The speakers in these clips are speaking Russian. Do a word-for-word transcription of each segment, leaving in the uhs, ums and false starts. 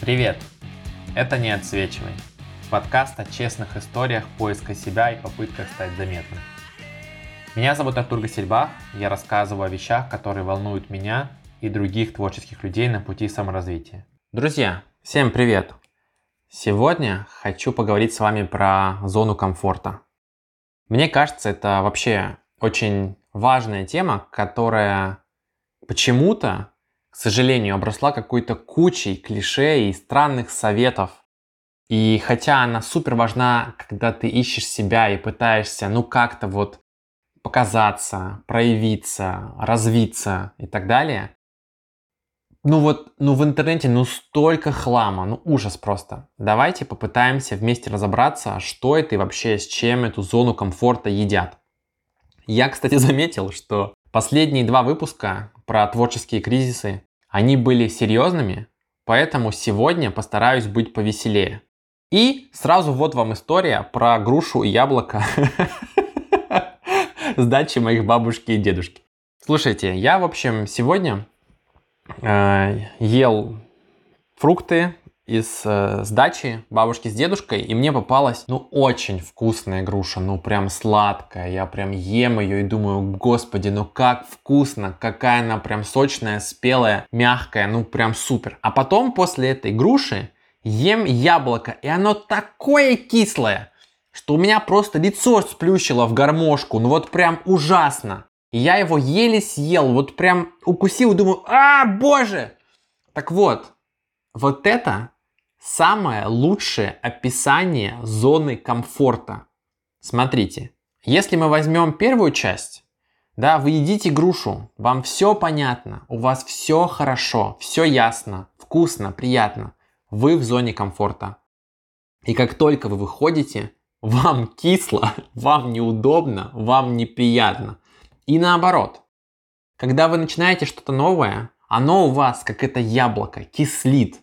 Привет! Это «Не отсвечивай» – подкаст о честных историях поиска себя и попытках стать заметным. Меня зовут Артур Гасельбах, я рассказываю о вещах, которые волнуют меня и других творческих людей на пути саморазвития. Друзья, всем привет! Сегодня хочу поговорить с вами про зону комфорта. Мне кажется, это вообще очень важная тема, которая почему-то, к сожалению, обросла какой-то кучей клише и странных советов. И хотя она супер важна, когда ты ищешь себя и пытаешься, ну, как-то вот показаться, проявиться, развиться и так далее. Ну вот, ну в интернете ну столько хлама, ну ужас просто. Давайте попытаемся вместе разобраться, что это и вообще с чем эту зону комфорта едят. Я, кстати, заметил, что последние два выпуска про творческие кризисы, они были серьезными, поэтому сегодня постараюсь быть повеселее. И сразу вот вам история про грушу и яблоко с дачи моих бабушки и дедушки. Слушайте, я, в общем, сегодня э, ел фрукты из э, с дачи бабушки с дедушкой, и мне попалась, ну, очень вкусная груша, ну, прям сладкая. Я прям ем ее и думаю, господи, ну, как вкусно, какая она прям сочная, спелая, мягкая, ну, прям супер. А потом после этой груши ем яблоко, и оно такое кислое, что у меня просто лицо сплющило в гармошку, ну, вот прям ужасно. И я его еле съел, вот прям укусил и думаю, а, боже! Так вот, вот это самое лучшее описание зоны комфорта. Смотрите, если мы возьмем первую часть, да, вы едите грушу, вам все понятно, у вас все хорошо, все ясно, вкусно, приятно. Вы в зоне комфорта. И как только вы выходите, вам кисло, вам неудобно, вам неприятно. И наоборот, когда вы начинаете что-то новое, оно у вас, как это яблоко, кислит.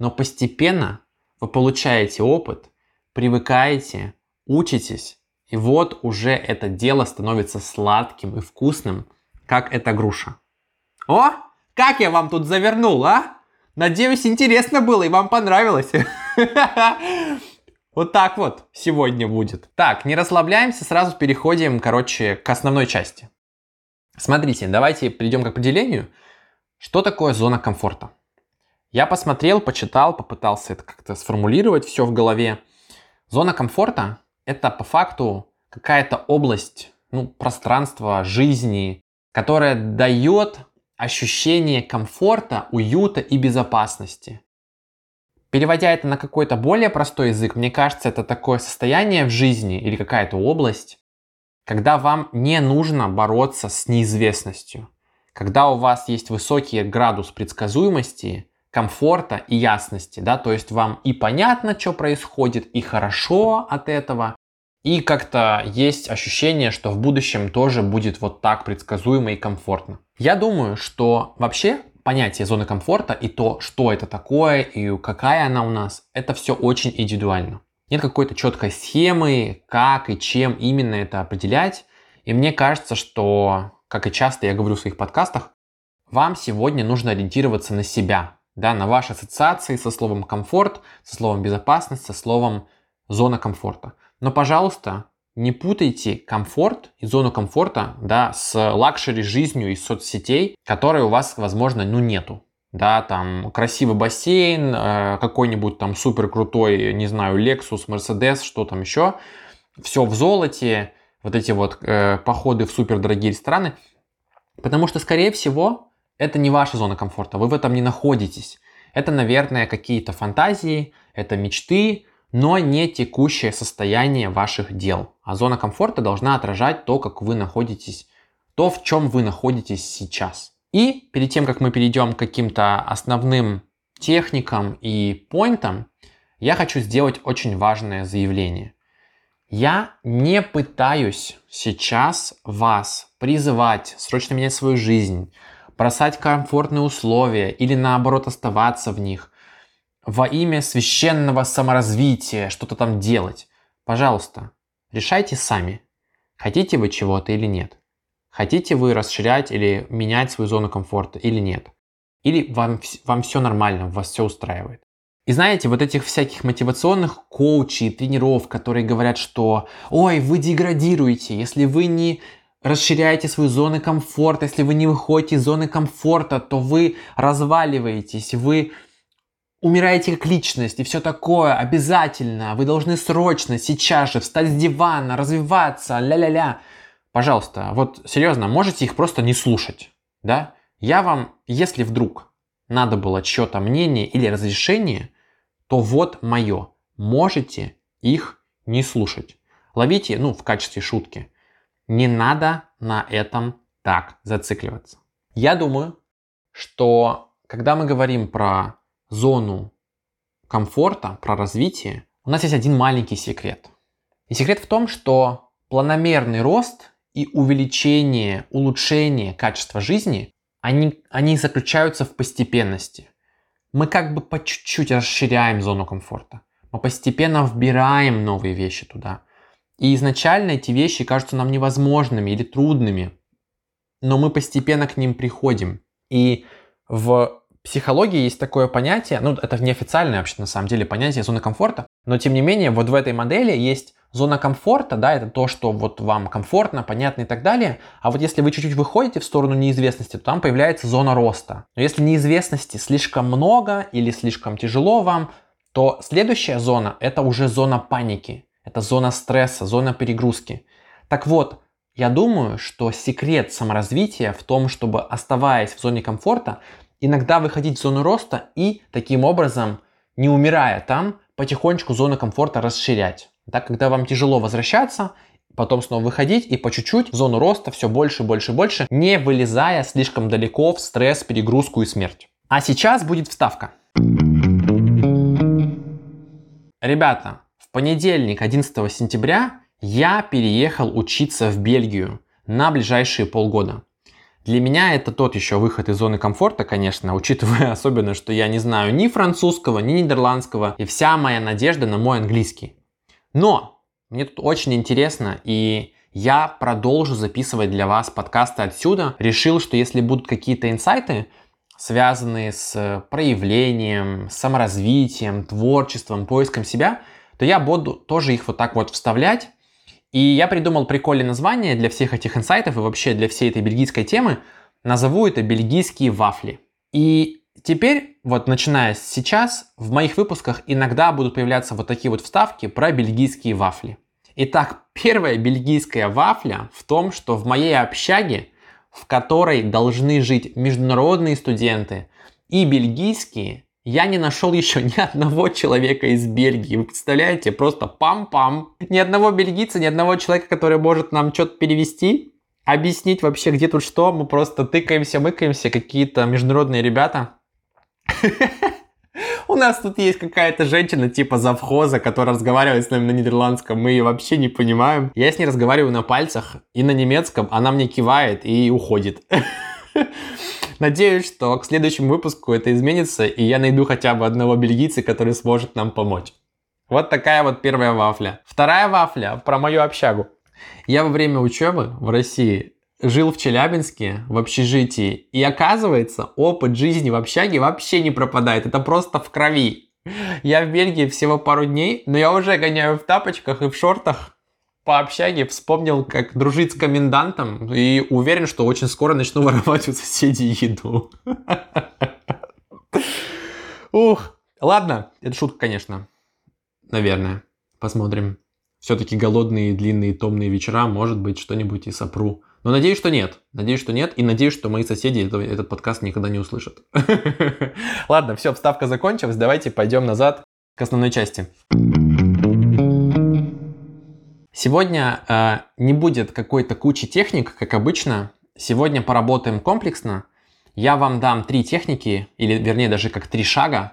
Но постепенно вы получаете опыт, привыкаете, учитесь, и вот уже это дело становится сладким и вкусным, как эта груша. О, как я вам тут завернул, а? Надеюсь, интересно было и вам понравилось. Вот так вот сегодня будет. Так, не расслабляемся, сразу переходим, короче, к основной части. Смотрите, давайте перейдем к определению. Что такое зона комфорта? Я посмотрел, почитал, попытался это как-то сформулировать все в голове. Зона комфорта – это по факту какая-то область, ну, пространство жизни, которая дает ощущение комфорта, уюта и безопасности. Переводя это на какой-то более простой язык, мне кажется, это такое состояние в жизни или какая-то область, когда вам не нужно бороться с неизвестностью, когда у вас есть высокий градус предсказуемости, комфорта и ясности, да, то есть вам и понятно, что происходит, и хорошо от этого, и как-то есть ощущение, что в будущем тоже будет вот так предсказуемо и комфортно. Я думаю, что вообще понятие зоны комфорта и то, что это такое и какая она у нас, это все очень индивидуально. Нет какой-то четкой схемы, как и чем именно это определять, и мне кажется, что, как и часто я говорю в своих подкастах, вам сегодня нужно ориентироваться на себя, да, на ваши ассоциации со словом комфорт, со словом безопасность, со словом зона комфорта. Но, пожалуйста, не путайте комфорт и зону комфорта, да, с лакшери жизнью из соцсетей, которые у вас, возможно, ну нету. Да, там красивый бассейн, какой-нибудь там супер крутой, не знаю, Lexus, Mercedes, что там еще. Все в золоте. Вот эти вот э, походы в супердорогие рестораны, потому что, скорее всего, это не ваша зона комфорта, вы в этом не находитесь. Это, наверное, какие-то фантазии, это мечты, но не текущее состояние ваших дел. А зона комфорта должна отражать то, как вы находитесь, то, в чем вы находитесь сейчас. И перед тем, как мы перейдем к каким-то основным техникам и поинтам, я хочу сделать очень важное заявление. Я не пытаюсь сейчас вас призывать срочно менять свою жизнь, бросать комфортные условия или наоборот оставаться в них во имя священного саморазвития, что-то там делать. Пожалуйста, решайте сами, хотите вы чего-то или нет. Хотите вы расширять или менять свою зону комфорта или нет. Или вам, вам все нормально, вас все устраивает. И знаете, вот этих всяких мотивационных коучей, тренеров, которые говорят, что «Ой, вы деградируете, если вы не расширяете свою зону комфорта, если вы не выходите из зоны комфорта, то вы разваливаетесь, вы умираете как личность и все такое, обязательно, вы должны срочно, сейчас же встать с дивана, развиваться, ля-ля-ля». Пожалуйста, вот серьезно, можете их просто не слушать, да? Я вам, если вдруг надо было чье-то мнение или разрешение, то вот мое. Можете их не слушать. Ловите, ну, в качестве шутки. Не надо на этом так зацикливаться. Я думаю, что когда мы говорим про зону комфорта, про развитие, у нас есть один маленький секрет. И секрет в том, что планомерный рост и увеличение, улучшение качества жизни, они, они заключаются в постепенности. Мы как бы по чуть-чуть расширяем зону комфорта. Мы постепенно вбираем новые вещи туда. И изначально эти вещи кажутся нам невозможными или трудными, но мы постепенно к ним приходим. И в психологии есть такое понятие, ну это неофициальное вообще на самом деле понятие зоны комфорта, но тем не менее вот в этой модели есть зона комфорта, да, это то, что вот вам комфортно, понятно и так далее, а вот если вы чуть-чуть выходите в сторону неизвестности, то там появляется зона роста. Но если неизвестности слишком много или слишком тяжело вам, то следующая зона – это уже зона паники. Это зона стресса, зона перегрузки. Так вот, я думаю, что секрет саморазвития в том, чтобы, оставаясь в зоне комфорта, иногда выходить в зону роста и таким образом, не умирая там, потихонечку зону комфорта расширять. Так, когда вам тяжело возвращаться, потом снова выходить и по чуть-чуть в зону роста все больше, больше, больше, не вылезая слишком далеко в стресс, перегрузку и смерть. А сейчас будет вставка. Ребята, в понедельник, одиннадцатого сентября, я переехал учиться в Бельгию на ближайшие полгода. Для меня это тот еще выход из зоны комфорта, конечно, учитывая особенно, что я не знаю ни французского, ни нидерландского, и вся моя надежда на мой английский. Но мне тут очень интересно, и я продолжу записывать для вас подкасты отсюда. Решил, что если будут какие-то инсайты, связанные с проявлением, саморазвитием, творчеством, поиском себя, то я буду тоже их вот так вот вставлять. И я придумал прикольное название для всех этих инсайтов и вообще для всей этой бельгийской темы. Назову это «Бельгийские вафли». И теперь, вот начиная с сейчас, в моих выпусках иногда будут появляться вот такие вот вставки про бельгийские вафли. Итак, первая бельгийская вафля в том, что в моей общаге, в которой должны жить международные студенты и бельгийские, я не нашел еще ни одного человека из Бельгии. Вы представляете? Просто пам-пам. Ни одного бельгийца, ни одного человека, который может нам что-то перевести, объяснить вообще, где тут что. Мы просто тыкаемся, мыкаемся, какие-то международные ребята. У нас тут есть какая-то женщина типа завхоза, которая разговаривает с нами на нидерландском. Мы ее вообще не понимаем. Я с ней разговариваю на пальцах и на немецком. Она мне кивает и уходит. Надеюсь, что к следующему выпуску это изменится, и я найду хотя бы одного бельгийца, который сможет нам помочь. Вот такая вот первая вафля. Вторая вафля про мою общагу. Я во время учебы в России жил в Челябинске в общежитии, и оказывается, опыт жизни в общаге вообще не пропадает, это просто в крови. Я в Бельгии всего пару дней, но я уже гоняю в тапочках и в шортах по общаге, вспомнил, как дружить с комендантом, и уверен, что очень скоро начну воровать у соседей еду. Ух, ладно, это шутка, конечно. Наверное, посмотрим. Все-таки голодные, длинные, томные вечера, может быть, что-нибудь и сопру. Но надеюсь, что нет. Надеюсь, что нет, и надеюсь, что мои соседи этот подкаст никогда не услышат. Ладно, все, вставка закончилась, давайте пойдем назад к основной части. Сегодня э, не будет какой-то кучи техник, как обычно. Сегодня поработаем комплексно. Я вам дам три техники, или вернее даже как три шага,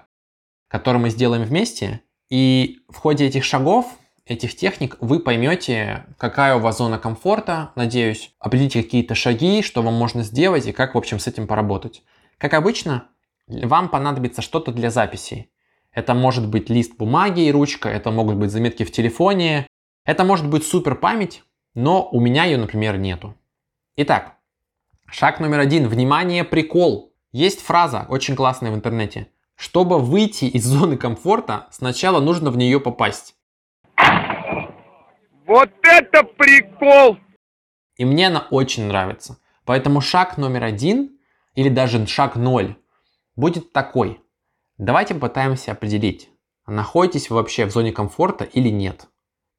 которые мы сделаем вместе. И в ходе этих шагов, этих техник, вы поймете, какая у вас зона комфорта, надеюсь. Определите какие-то шаги, что вам можно сделать и как, в общем, с этим поработать. Как обычно, вам понадобится что-то для записи. Это может быть лист бумаги и ручка, это могут быть заметки в телефоне. Это может быть супер память, но у меня ее, например, нету. Итак, шаг номер один. Внимание, прикол. Есть фраза, очень классная в интернете. Чтобы выйти из зоны комфорта, сначала нужно в нее попасть. Вот это прикол! И мне она очень нравится. Поэтому шаг номер один, или даже шаг ноль, будет такой. Давайте пытаемся определить, находитесь вы вообще в зоне комфорта или нет.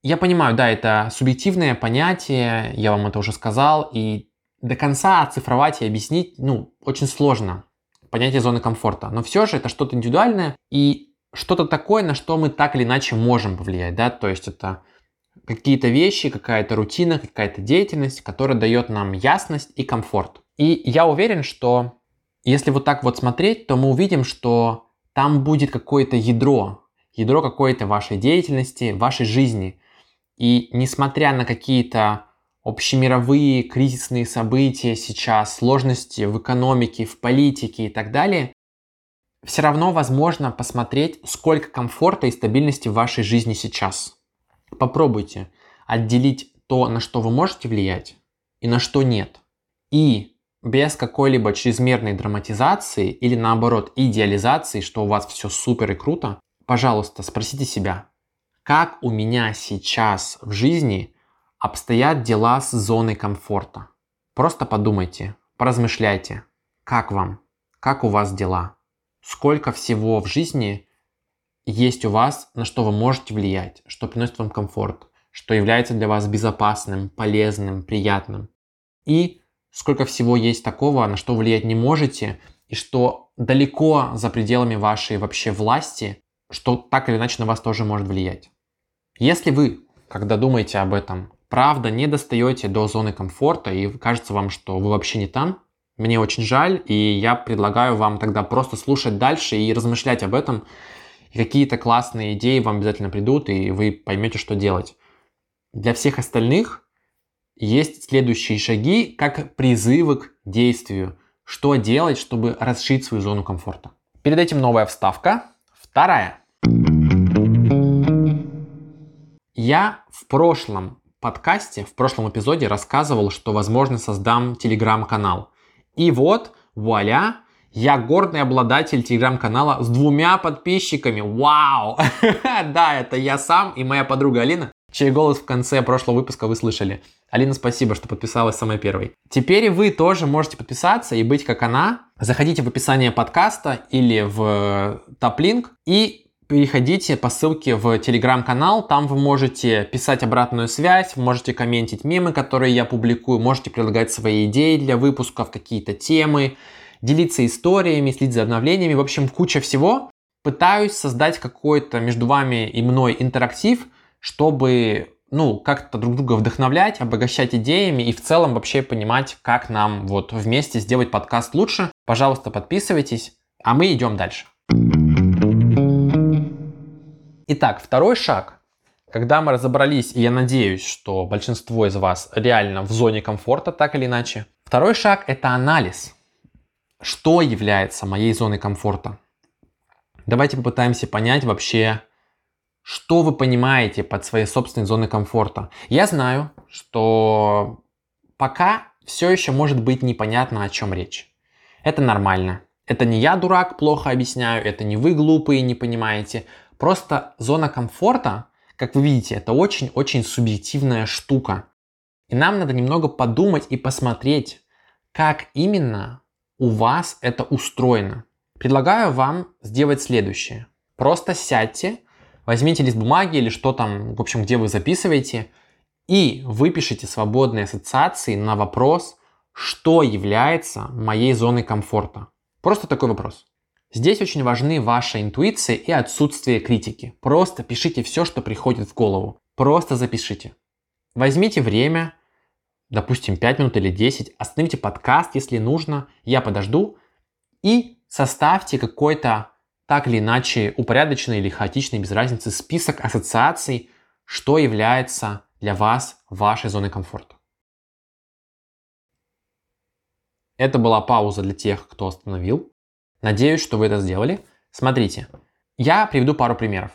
Я понимаю, да, это субъективное понятие, я вам это уже сказал, и до конца оцифровать и объяснить, ну, очень сложно. Понятие зоны комфорта. Но все же это что-то индивидуальное и что-то такое, на что мы так или иначе можем повлиять, да, то есть это какие-то вещи, какая-то рутина, какая-то деятельность, которая дает нам ясность и комфорт. И я уверен, что если вот так вот смотреть, то мы увидим, что там будет какое-то ядро, ядро какой-то вашей деятельности, вашей жизни. И несмотря на какие-то общемировые кризисные события сейчас, сложности в экономике, в политике и так далее, все равно возможно посмотреть, сколько комфорта и стабильности в вашей жизни сейчас. Попробуйте отделить то, на что вы можете влиять, и на что нет. И без какой-либо чрезмерной драматизации или, наоборот, идеализации, что у вас все супер и круто, пожалуйста, спросите себя, как у меня сейчас в жизни обстоят дела с зоной комфорта. Просто подумайте, поразмышляйте, как вам, как у вас дела, сколько всего в жизни есть у вас, на что вы можете влиять, что приносит вам комфорт, что является для вас безопасным, полезным, приятным. И сколько всего есть такого, на что влиять не можете, и что далеко за пределами вашей вообще власти, что так или иначе на вас тоже может влиять. Если вы, когда думаете об этом, правда, не достаете до зоны комфорта и кажется вам, что вы вообще не там, мне очень жаль, и я предлагаю вам тогда просто слушать дальше и размышлять об этом. И какие-то классные идеи вам обязательно придут, и вы поймете, что делать. Для всех остальных есть следующие шаги, как призывы к действию. Что делать, чтобы расширить свою зону комфорта? Перед этим новая вставка. Вторая. Я в прошлом подкасте, в прошлом эпизоде рассказывал, что, возможно, создам телеграм-канал. И вот, вуаля, я гордый обладатель телеграм-канала с двумя подписчиками. Вау! Да, это я сам и моя подруга Алина, чей голос в конце прошлого выпуска вы слышали. Алина, спасибо, что подписалась самой первой. Теперь вы тоже можете подписаться и быть как она. Заходите в описание подкаста или в топ-линк и переходите по ссылке в телеграм-канал, там вы можете писать обратную связь, можете комментить мемы, которые я публикую, можете предлагать свои идеи для выпусков, какие-то темы, делиться историями, следить за обновлениями, в общем, куча всего. Пытаюсь создать какой-то между вами и мной интерактив, чтобы, ну, как-то друг друга вдохновлять, обогащать идеями и в целом вообще понимать, как нам вот вместе сделать подкаст лучше. Пожалуйста, подписывайтесь, а мы идем дальше. Итак, второй шаг. Когда мы разобрались, и я надеюсь, что большинство из вас реально в зоне комфорта, так или иначе. Второй шаг – это анализ. Что является моей зоной комфорта? Давайте попытаемся понять вообще, что вы понимаете под своей собственной зоной комфорта. Я знаю, что пока все еще может быть непонятно, о чем речь. Это нормально. Это не я дурак, плохо объясняю, это не вы глупые, не понимаете. Просто зона комфорта, как вы видите, это очень-очень субъективная штука. И нам надо немного подумать и посмотреть, как именно у вас это устроено. Предлагаю вам сделать следующее. Просто сядьте, возьмите лист бумаги или что там, в общем, где вы записываете, и выпишите свободные ассоциации на вопрос, что является моей зоной комфорта. Просто такой вопрос. Здесь очень важны ваша интуиция и отсутствие критики. Просто пишите все, что приходит в голову. Просто запишите. Возьмите время, допустим, пять минут или десять, остановите подкаст, если нужно, я подожду, и составьте какой-то, так или иначе, упорядоченный или хаотичный, без разницы, список ассоциаций, что является для вас вашей зоной комфорта. Это была пауза для тех, кто остановил. Надеюсь, что вы это сделали. Смотрите, я приведу пару примеров.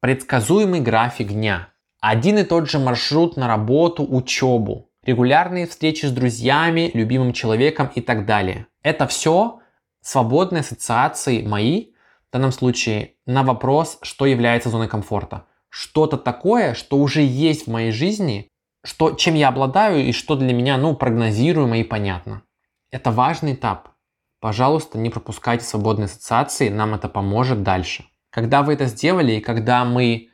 Предсказуемый график дня. Один и тот же маршрут на работу, учебу. Регулярные встречи с друзьями, любимым человеком и так далее. Это все свободные ассоциации мои, в данном случае на вопрос, что является зоной комфорта. Что-то такое, что уже есть в моей жизни, что, чем я обладаю и что для меня, ну, прогнозируемо и понятно. Это важный этап. Пожалуйста, не пропускайте свободные ассоциации, нам это поможет дальше. Когда вы это сделали и когда мы,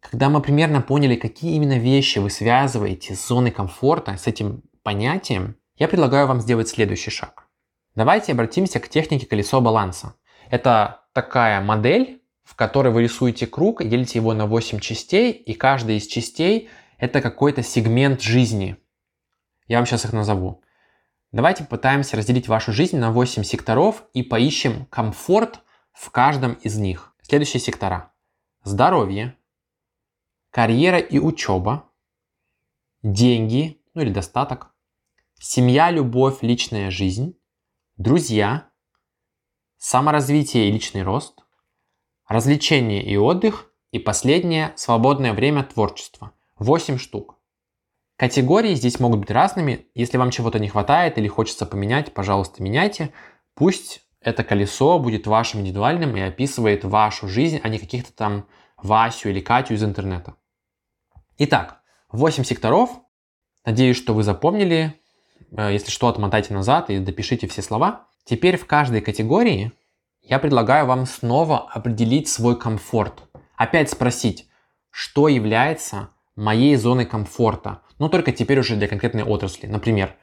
когда мы примерно поняли, какие именно вещи вы связываете с зоной комфорта, с этим понятием, я предлагаю вам сделать следующий шаг. Давайте обратимся к технике колесо баланса. Это такая модель, в которой вы рисуете круг, делите его на восемь частей, и каждая из частей – это какой-то сегмент жизни. Я вам сейчас их назову. Давайте попытаемся разделить вашу жизнь на восемь секторов и поищем комфорт в каждом из них. Следующие сектора. Здоровье, карьера и учеба, деньги, ну или достаток, семья, любовь, личная жизнь, друзья, саморазвитие и личный рост, развлечения и отдых и последнее – свободное время творчества. восемь штук. Категории здесь могут быть разными. Если вам чего-то не хватает или хочется поменять, пожалуйста, меняйте. Пусть это колесо будет вашим индивидуальным и описывает вашу жизнь, а не каких-то там Васю или Катю из интернета. Итак, восемь секторов. Надеюсь, что вы запомнили. Если что, отмотайте назад и допишите все слова. Теперь в каждой категории я предлагаю вам снова определить свой комфорт. Опять спросить, что является моей зоной комфорта, но только теперь уже для конкретной отрасли. Например,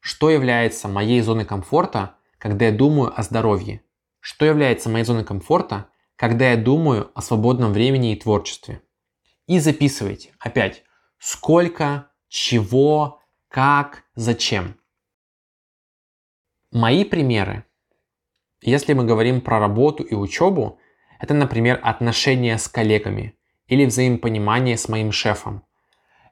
что является моей зоной комфорта, когда я думаю о здоровье? Что является моей зоной комфорта, когда я думаю о свободном времени и творчестве? И записывайте опять, сколько, чего, как, зачем. Мои примеры, если мы говорим про работу и учебу, это, например, отношения с коллегами или взаимопонимание с моим шефом.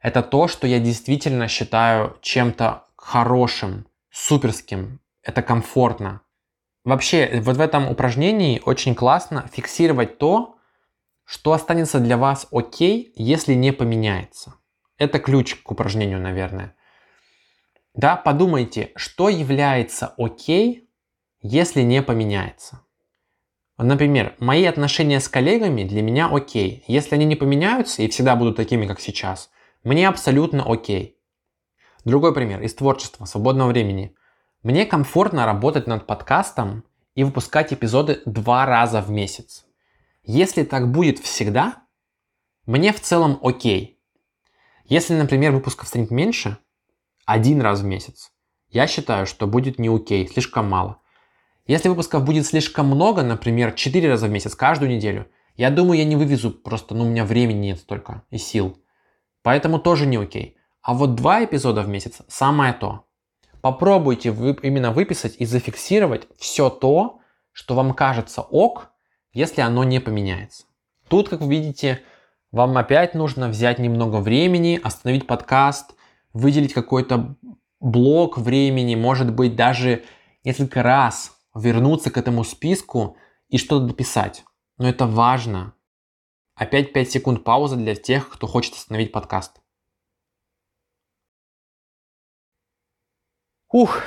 Это то, что я действительно считаю чем-то хорошим, суперским, это комфортно. Вообще, вот в этом упражнении очень классно фиксировать то, что останется для вас окей, если не поменяется. Это ключ к упражнению, наверное. Да, подумайте, что является окей, если не поменяется. Например, мои отношения с коллегами для меня окей. Если они не поменяются и всегда будут такими, как сейчас, мне абсолютно окей. Другой пример из творчества, свободного времени. Мне комфортно работать над подкастом и выпускать эпизоды два раза в месяц. Если так будет всегда, мне в целом окей. Если, например, выпусков станет меньше, один раз в месяц, я считаю, что будет не окей, слишком мало. Если выпусков будет слишком много, например, четыре раза в месяц, каждую неделю, я думаю, я не вывезу, просто ну, у меня времени нет столько и сил. Поэтому тоже не окей. А вот два эпизода в месяц – самое то. Попробуйте вы, именно выписать и зафиксировать все то, что вам кажется ок, если оно не поменяется. Тут, как вы видите, вам опять нужно взять немного времени, остановить подкаст, выделить какой-то блок времени, может быть, даже несколько раз вернуться к этому списку и что-то дописать. Но это важно. Опять пять секунд паузы для тех, кто хочет остановить подкаст. Ух!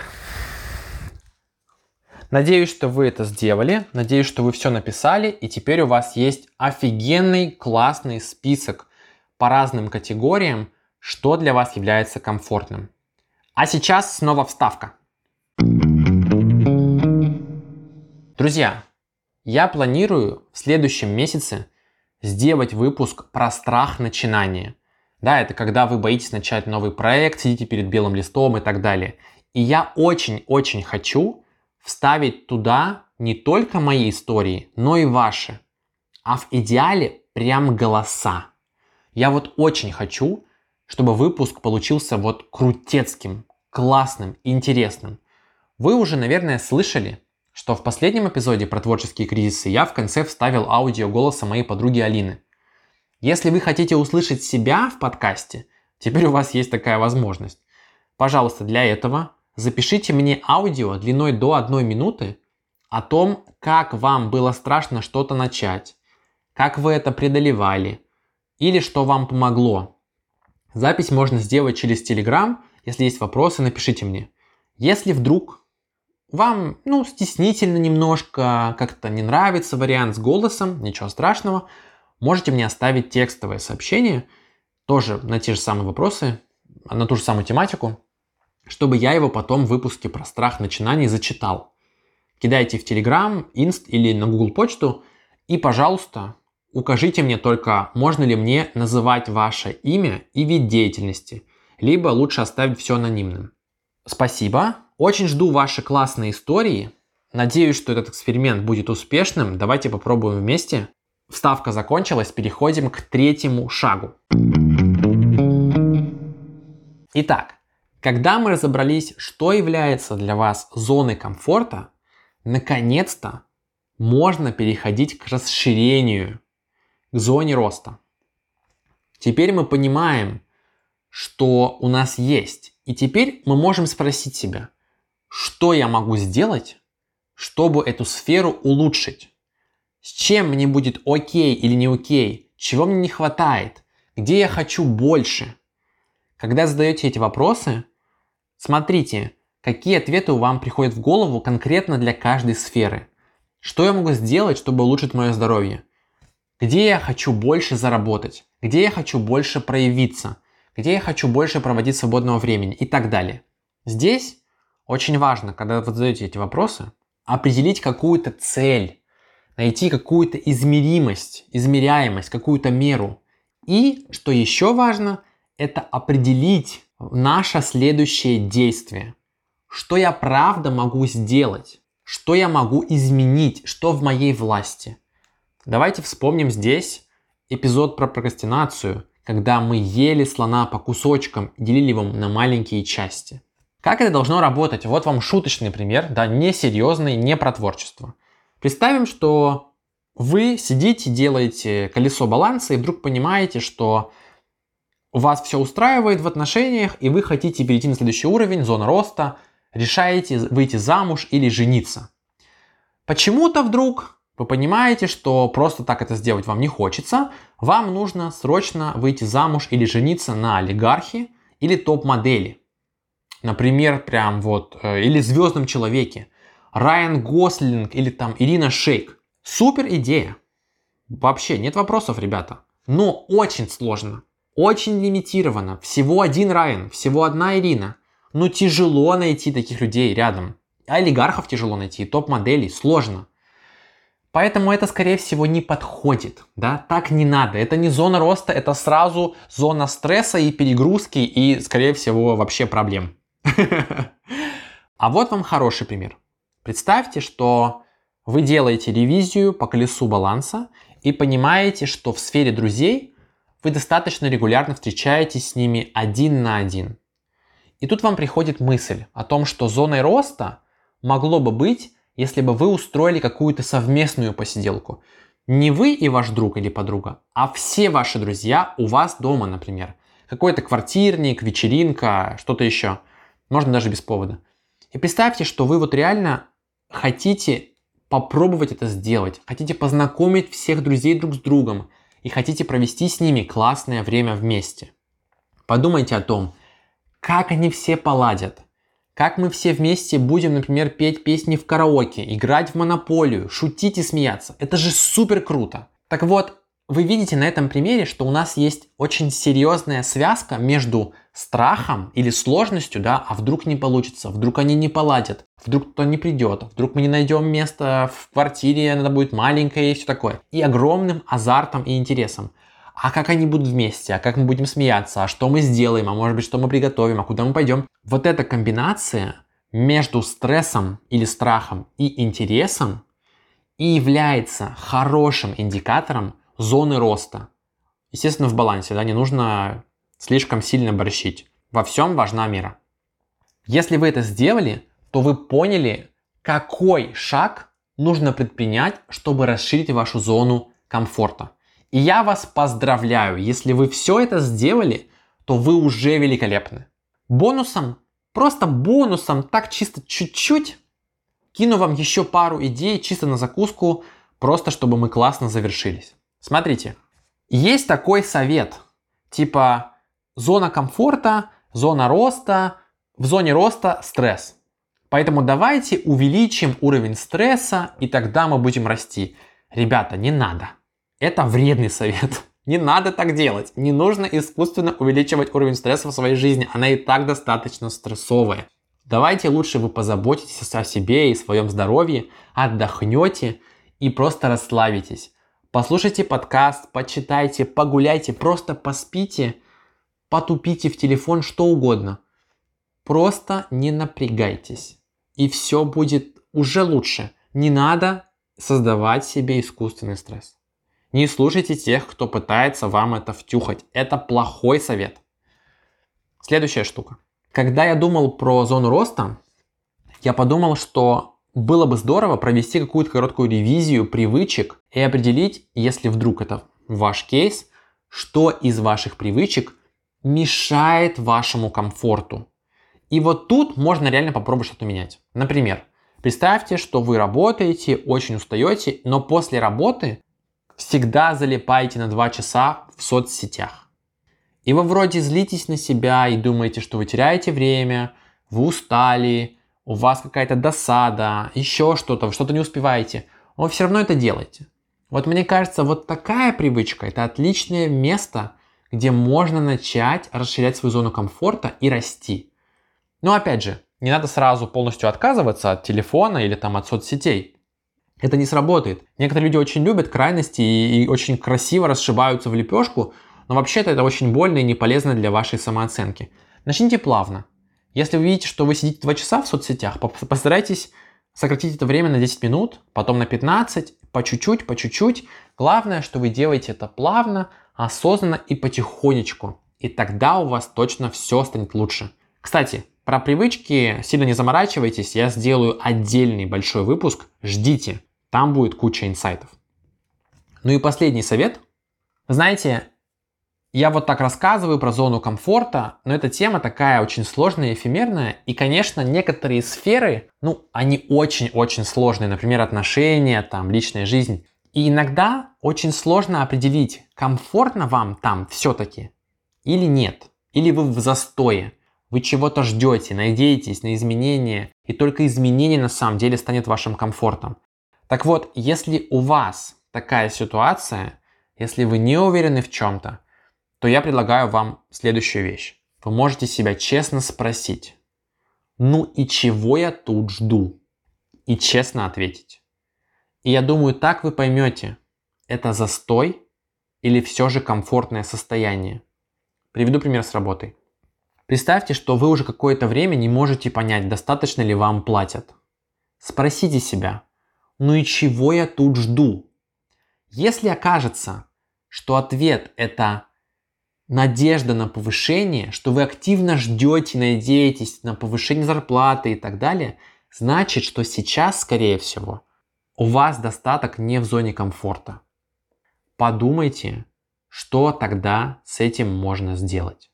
Надеюсь, что вы это сделали. Надеюсь, что вы все написали. И теперь у вас есть офигенный, классный список по разным категориям, что для вас является комфортным. А сейчас снова вставка. Друзья, я планирую в следующем месяце сделать выпуск про страх начинания. Да, это когда вы боитесь начать новый проект, сидите перед белым листом и так далее. И я очень-очень хочу вставить туда не только мои истории, но и ваши. А в идеале прям голоса. Я вот очень хочу, чтобы выпуск получился вот крутецким, классным, интересным. Вы уже, наверное, слышали, что в последнем эпизоде про творческие кризисы я в конце вставил аудио голоса моей подруги Алины. Если вы хотите услышать себя в подкасте, теперь у вас есть такая возможность. Пожалуйста, для этого запишите мне аудио длиной до одной минуты о том, как вам было страшно что-то начать, как вы это преодолевали или что вам помогло. Запись можно сделать через Telegram. Если есть вопросы, напишите мне. Если вдруг вам, ну, стеснительно немножко, как-то не нравится вариант с голосом, ничего страшного, можете мне оставить текстовое сообщение, тоже на те же самые вопросы, на ту же самую тематику, чтобы я его потом в выпуске про страх начинаний зачитал. Кидайте в Telegram, Инст или на Google почту и, пожалуйста, укажите мне только, можно ли мне называть ваше имя и вид деятельности, либо лучше оставить все анонимным. Спасибо. Очень жду ваши классные истории. Надеюсь, что этот эксперимент будет успешным. Давайте попробуем вместе. Вставка закончилась. Переходим к третьему шагу. Итак, когда мы разобрались, что является для вас зоной комфорта, наконец-то можно переходить к расширению, к зоне роста. Теперь мы понимаем, что у нас есть. И теперь мы можем спросить себя, что я могу сделать, чтобы эту сферу улучшить? С чем мне будет окей или не окей? Чего мне не хватает? Где я хочу больше? Когда задаете эти вопросы, смотрите, какие ответы вам приходят в голову конкретно для каждой сферы. Что я могу сделать, чтобы улучшить мое здоровье? Где я хочу больше заработать? Где я хочу больше проявиться? Где я хочу больше проводить свободного времени и так далее. Здесь очень важно, когда вы задаете эти вопросы, определить какую-то цель, найти какую-то измеримость, измеряемость, какую-то меру. И, что еще важно, это определить наше следующее действие. Что я правда могу сделать? Что я могу изменить? Что в моей власти? Давайте вспомним здесь эпизод про прокрастинацию, когда мы ели слона по кусочкам и делили его на маленькие части. Как это должно работать? Вот вам шуточный пример, да, несерьезный, не про творчество. Представим, что вы сидите, делаете колесо баланса и вдруг понимаете, что вас все устраивает в отношениях, и вы хотите перейти на следующий уровень, зона роста, решаете выйти замуж или жениться. Почему-то вдруг вы понимаете, что просто так это сделать вам не хочется. Вам нужно срочно выйти замуж или жениться на олигархе или топ-модели. Например, прям вот, или звездном человеке. Райан Гослинг или там Ирина Шейк. Супер идея. Вообще нет вопросов, ребята. Но очень сложно. Очень лимитировано. Всего один Райан, всего одна Ирина. Ну тяжело найти таких людей рядом. А олигархов тяжело найти, и топ-моделей сложно. Поэтому это, скорее всего, не подходит, да, так не надо, это не зона роста, это сразу зона стресса и перегрузки и, скорее всего, вообще проблем. А вот вам хороший пример. Представьте, что вы делаете ревизию по колесу баланса и понимаете, что в сфере друзей вы достаточно регулярно встречаетесь с ними один на один. И тут вам приходит мысль о том, что зоной роста могло бы быть, если бы вы устроили какую-то совместную посиделку. Не вы и ваш друг или подруга, а все ваши друзья у вас дома, например. Какой-то квартирник, вечеринка, что-то еще. Можно даже без повода. И представьте, что вы вот реально хотите попробовать это сделать. Хотите познакомить всех друзей друг с другом. И хотите провести с ними классное время вместе. Подумайте о том, как они все поладят. Как мы все вместе будем, например, петь песни в караоке, играть в монополию, шутить и смеяться. Это же супер круто. Так вот, вы видите на этом примере, что у нас есть очень серьезная связка между страхом или сложностью, да, а вдруг не получится, вдруг они не поладят, вдруг кто-то не придет, вдруг мы не найдем место в квартире, она будет маленькая и все такое. И огромным азартом и интересом. А как они будут вместе, а как мы будем смеяться, а что мы сделаем, а может быть, что мы приготовим, а куда мы пойдем. Вот эта комбинация между стрессом или страхом и интересом и является хорошим индикатором зоны роста. Естественно, в балансе, да, не нужно слишком сильно борщить. Во всем важна мера. Если вы это сделали, то вы поняли, какой шаг нужно предпринять, чтобы расширить вашу зону комфорта. И я вас поздравляю, если вы все это сделали, то вы уже великолепны. Бонусом, просто бонусом, так чисто чуть-чуть, кину вам еще пару идей чисто на закуску, просто чтобы мы классно завершились. Смотрите, есть такой совет, типа зона комфорта, зона роста, в зоне роста стресс. Поэтому давайте увеличим уровень стресса, и тогда мы будем расти. Ребята, не надо. Это вредный совет. Не надо так делать. Не нужно искусственно увеличивать уровень стресса в своей жизни. Она и так достаточно стрессовая. Давайте лучше вы позаботитесь о себе и своем здоровье, отдохнете и просто расслабитесь. Послушайте подкаст, почитайте, погуляйте, просто поспите, потупите в телефон, что угодно. Просто не напрягайтесь. И все будет уже лучше. Не надо создавать себе искусственный стресс. Не слушайте тех, кто пытается вам это втюхать. Это плохой совет. Следующая штука. Когда я думал про зону роста, я подумал, что было бы здорово провести какую-то короткую ревизию привычек и определить, если вдруг это ваш кейс, что из ваших привычек мешает вашему комфорту. И вот тут можно реально попробовать что-то менять. Например, представьте, что вы работаете, очень устаете, но после работы всегда залипаете на два часа в соцсетях. И вы вроде злитесь на себя и думаете, что вы теряете время, вы устали, у вас какая-то досада, еще что-то, вы что-то не успеваете, но вы все равно это делаете. Вот мне кажется, вот такая привычка – это отличное место, где можно начать расширять свою зону комфорта и расти. Но опять же, не надо сразу полностью отказываться от телефона или там от соцсетей. Это не сработает. Некоторые люди очень любят крайности и, и очень красиво расшибаются в лепешку, но вообще-то это очень больно и не полезно для вашей самооценки. Начните плавно. Если вы видите, что вы сидите два часа в соцсетях, постарайтесь сократить это время на десять минут, потом на пятнадцать, по чуть-чуть, по чуть-чуть. Главное, что вы делаете это плавно, осознанно и потихонечку. И тогда у вас точно все станет лучше. Кстати, про привычки сильно не заморачивайтесь, я сделаю отдельный большой выпуск. Ждите, там будет куча инсайтов. Ну и последний совет. Знаете, я вот так рассказываю про зону комфорта, но эта тема такая очень сложная, эфемерная. И, конечно, некоторые сферы, ну, они очень-очень сложные. Например, отношения, там, личная жизнь. И иногда очень сложно определить, комфортно вам там все-таки или нет. Или вы в застое, вы чего-то ждете, надеетесь на изменения. И только изменение на самом деле станет вашим комфортом. Так вот, если у вас такая ситуация, если вы не уверены в чем-то, то я предлагаю вам следующую вещь. Вы можете себя честно спросить: ну и чего я тут жду? И честно ответить. И я думаю, так вы поймете, это застой или все же комфортное состояние. Приведу пример с работой. Представьте, что вы уже какое-то время не можете понять, достаточно ли вам платят. Спросите себя: ну и чего я тут жду? Если окажется, что ответ это надежда на повышение, что вы активно ждете, надеетесь на повышение зарплаты и так далее, значит, что сейчас, скорее всего, у вас достаток не в зоне комфорта. Подумайте, что тогда с этим можно сделать.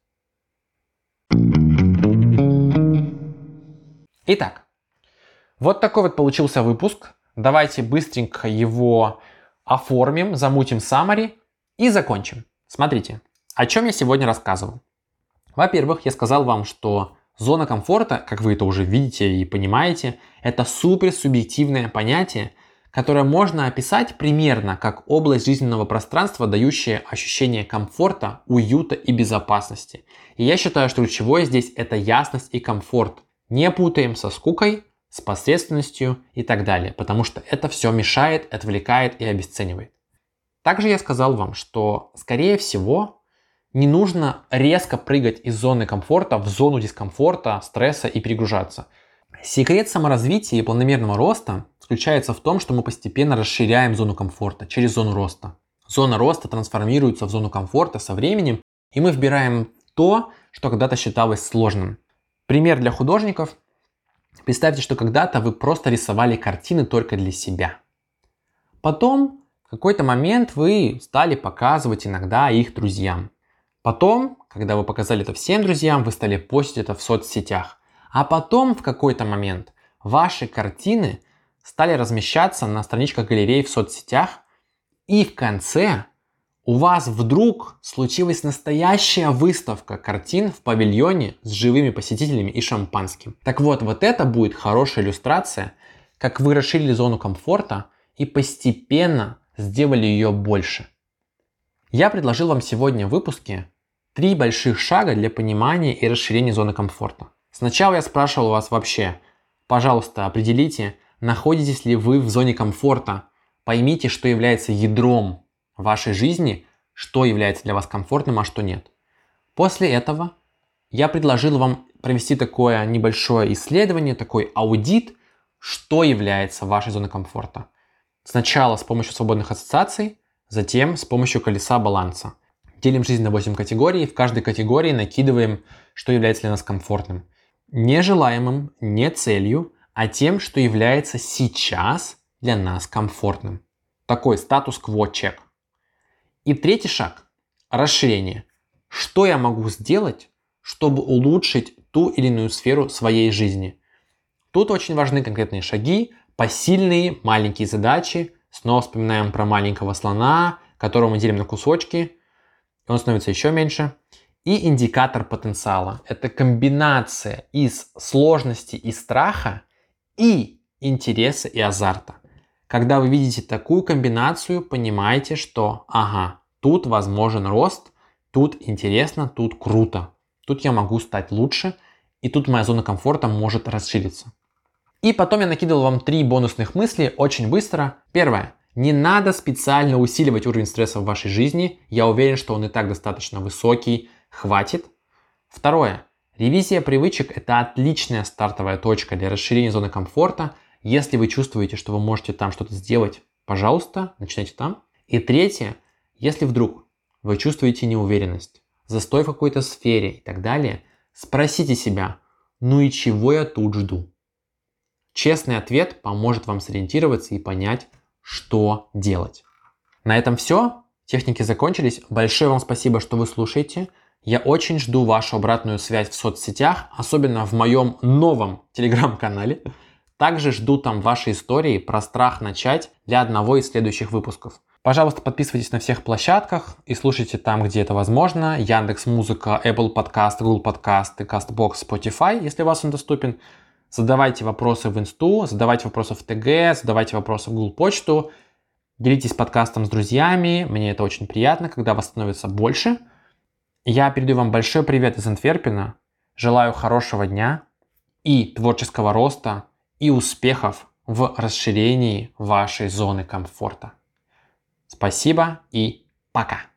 Итак, вот такой вот получился выпуск. Давайте быстренько его оформим, замутим summary и закончим. Смотрите. О чем я сегодня рассказывал? Во-первых, я сказал вам, что зона комфорта, как вы это уже видите и понимаете, это суперсубъективное понятие, которое можно описать примерно как область жизненного пространства, дающая ощущение комфорта, уюта и безопасности. И я считаю, что ключевое здесь это ясность и комфорт. Не путаем со скукой, с посредственностью и так далее, потому что это все мешает, отвлекает и обесценивает. Также я сказал вам, что, скорее всего, не нужно резко прыгать из зоны комфорта в зону дискомфорта, стресса и перегружаться. Секрет саморазвития и планомерного роста заключается в том, что мы постепенно расширяем зону комфорта через зону роста. Зона роста трансформируется в зону комфорта со временем, и мы выбираем то, что когда-то считалось сложным. Пример для художников. Представьте, что когда-то вы просто рисовали картины только для себя. Потом в какой-то момент вы стали показывать иногда их друзьям. Потом, когда вы показали это всем друзьям, вы стали постить это в соцсетях. А потом, в какой-то момент, ваши картины стали размещаться на страничках галерей в соцсетях. И в конце У вас вдруг случилась настоящая выставка картин в павильоне с живыми посетителями и шампанским. Так вот, вот это будет хорошая иллюстрация, как вы расширили зону комфорта и постепенно сделали ее больше. Я предложил вам сегодня в выпуске три больших шага для понимания и расширения зоны комфорта. Сначала я спрашивал вас вообще, пожалуйста, определите, находитесь ли вы в зоне комфорта, поймите, что является ядром вашей жизни, что является для вас комфортным, а что нет. После этого я предложил вам провести такое небольшое исследование, такой аудит, что является вашей зоной комфорта. Сначала с помощью свободных ассоциаций, затем с помощью колеса баланса. Делим жизнь на восемь категорий, в каждой категории накидываем, что является для нас комфортным. Не желаемым, не целью, а тем, что является сейчас для нас комфортным. Такой статус-кво-чек. И третий шаг – расширение. Что я могу сделать, чтобы улучшить ту или иную сферу своей жизни? Тут очень важны конкретные шаги, посильные маленькие задачи. Снова вспоминаем про маленького слона, которого мы делим на кусочки, он становится еще меньше. И индикатор потенциала – это комбинация из сложности и страха и интереса и азарта. Когда вы видите такую комбинацию, понимаете, что ага, тут возможен рост, тут интересно, тут круто, тут я могу стать лучше, и тут моя зона комфорта может расшириться. И потом я накидывал вам три бонусных мысли очень быстро. Первое. Не надо специально усиливать уровень стресса в вашей жизни. Я уверен, что он и так достаточно высокий, хватит. Второе. Ревизия привычек – это отличная стартовая точка для расширения зоны комфорта. Если вы чувствуете, что вы можете там что-то сделать, пожалуйста, начинайте там. И третье, если вдруг вы чувствуете неуверенность, застой в какой-то сфере и так далее, спросите себя, ну и чего я тут жду? Честный ответ поможет вам сориентироваться и понять, что делать. На этом все. Техники закончились. Большое вам спасибо, что вы слушаете. Я очень жду вашу обратную связь в соцсетях, особенно в моем новом телеграм-канале. Также жду там ваши истории про страх начать для одного из следующих выпусков. Пожалуйста, подписывайтесь на всех площадках и слушайте там, где это возможно. Яндекс.Музыка, Apple Podcast, Google Podcast, Castbox, Spotify, если у вас он доступен. Задавайте вопросы в Инсту, задавайте вопросы в ТГ, задавайте вопросы в Google Почту. Делитесь подкастом с друзьями. Мне это очень приятно, когда вас становится больше. Я передаю вам большой привет из Антверпена. Желаю хорошего дня и творческого роста. И успехов в расширении вашей зоны комфорта. Спасибо и пока!